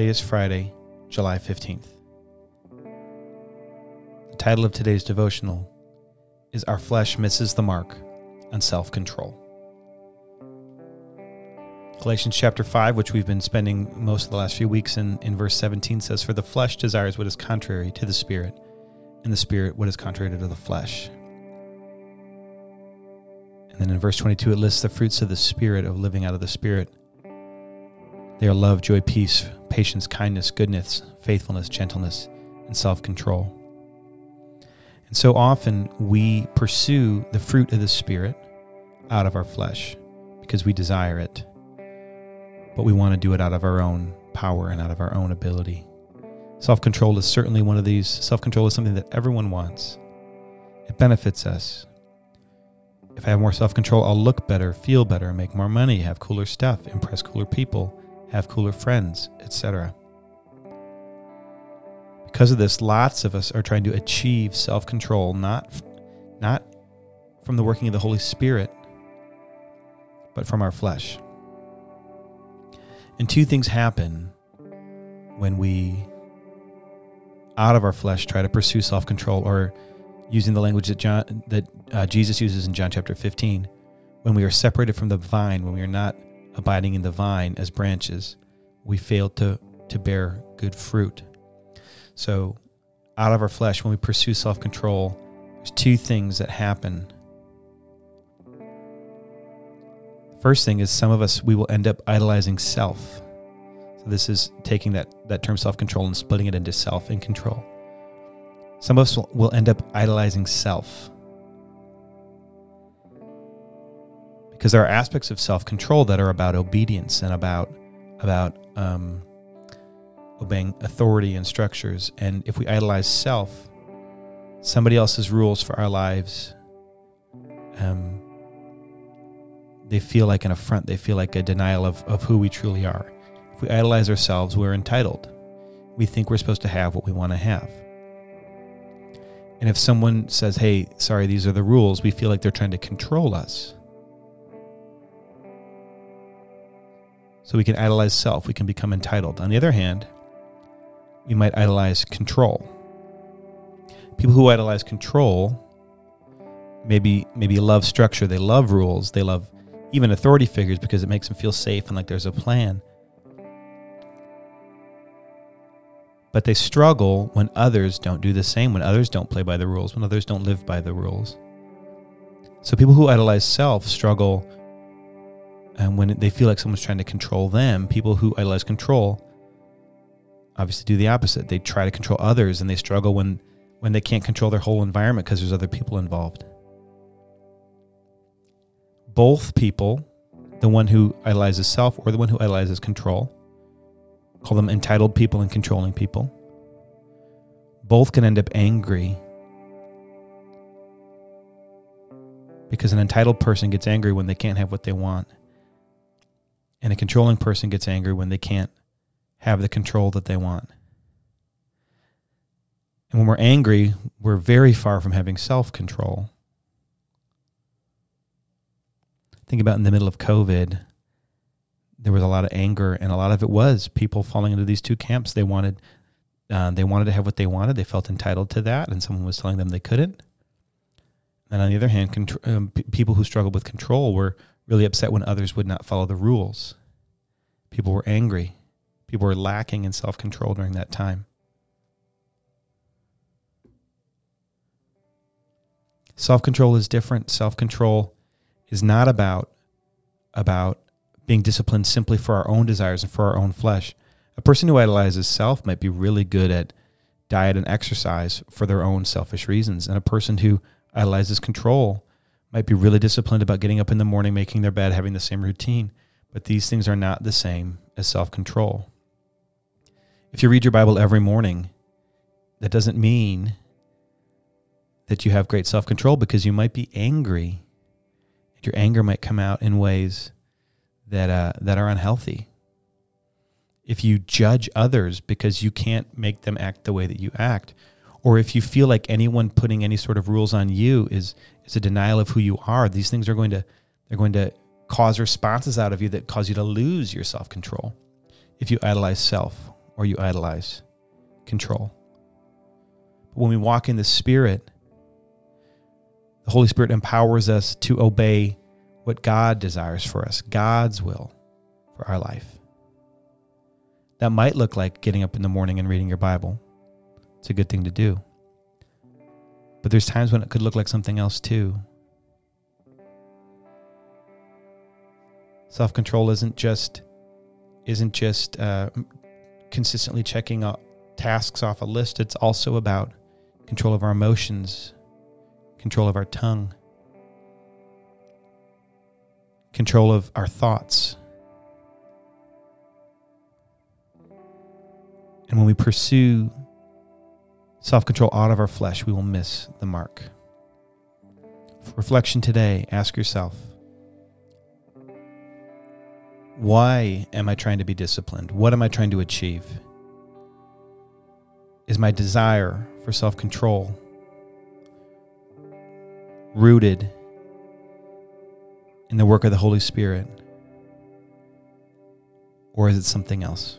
Today is Friday, July 15th. The title of today's devotional is Our Flesh Misses the Mark on Self-Control. Galatians chapter 5, which we've been spending most of the last few weeks in verse 17 says, "For the flesh desires what is contrary to the Spirit, and the Spirit what is contrary to the flesh." And then in verse 22, it lists the fruits of the Spirit, of living out of the Spirit. They are love, joy, peace, patience, kindness, goodness, faithfulness, gentleness, and self-control. And so often we pursue the fruit of the Spirit out of our flesh because we desire it, but we want to do it out of our own power and out of our own ability. Self-control is certainly one of these. Self-control is something that everyone wants. It benefits us. If I have more self-control, I'll look better, feel better, make more money, have cooler stuff, impress cooler people, have cooler friends, etc. Because of this, lots of us are trying to achieve self-control, not from the working of the Holy Spirit, but from our flesh. And two things happen when we, out of our flesh, try to pursue self-control, or using the language that Jesus uses in John chapter 15, when we are separated from the vine, when we are not abiding in the vine as branches, we fail to bear good fruit. So out of our flesh, when we pursue self-control, there's two things that happen. First thing is, some of us, we will end up idolizing self. So this is taking that term self-control and splitting it into self and control. Some of us will end up idolizing self because there are aspects of self-control that are about obedience and about obeying authority and structures. And if we idolize self, somebody else's rules for our lives, they feel like an affront. They feel like a denial of who we truly are. If we idolize ourselves, we're entitled. We think we're supposed to have what we want to have. And if someone says, "Hey, sorry, these are the rules," we feel like they're trying to control us. So we can idolize self. We can become entitled. On the other hand, we might idolize control. People who idolize control maybe love structure. They love rules. They love even authority figures because it makes them feel safe and like there's a plan. But they struggle when others don't do the same, when others don't play by the rules, when others don't live by the rules. So people who idolize self struggle when they feel like someone's trying to control them. People who idolize control obviously do the opposite. They try to control others, and they struggle when they can't control their whole environment because there's other people involved. Both people, the one who idolizes self or the one who idolizes control, call them entitled people and controlling people. Both can end up angry because an entitled person gets angry when they can't have what they want, and a controlling person gets angry when they can't have the control that they want. And when we're angry, we're very far from having self-control. Think about in the middle of COVID, there was a lot of anger, and a lot of it was people falling into these two camps. They wanted to have what they wanted. They felt entitled to that, and someone was telling them they couldn't. And on the other hand, people who struggled with control were really upset when others would not follow the rules. People were angry. People were lacking in self-control during that time. Self-control is different. Self-control is not about being disciplined simply for our own desires and for our own flesh. A person who idolizes self might be really good at diet and exercise for their own selfish reasons. And a person who idolizes control might be really disciplined about getting up in the morning, making their bed, having the same routine. But these things are not the same as self-control. If you read your Bible every morning, that doesn't mean that you have great self-control, because you might be angry. Your anger might come out in ways that are unhealthy. If you judge others because you can't make them act the way that you act, or if you feel like anyone putting any sort of rules on you is a denial of who you are, these things are going to cause responses out of you that cause you to lose your self-control if you idolize self or you idolize control. But when we walk in the Spirit, the Holy Spirit empowers us to obey what God desires for us, God's will for our life. That might look like getting up in the morning and reading your Bible. It's a good thing to do. But there's times when it could look like something else too. Self-control isn't just consistently checking tasks off a list. It's also about control of our emotions, control of our tongue, control of our thoughts. And when we pursue self-control out of our flesh, we will miss the mark. For reflection today, ask yourself, why am I trying to be disciplined? What am I trying to achieve? Is my desire for self-control rooted in the work of the Holy Spirit? Or is it something else?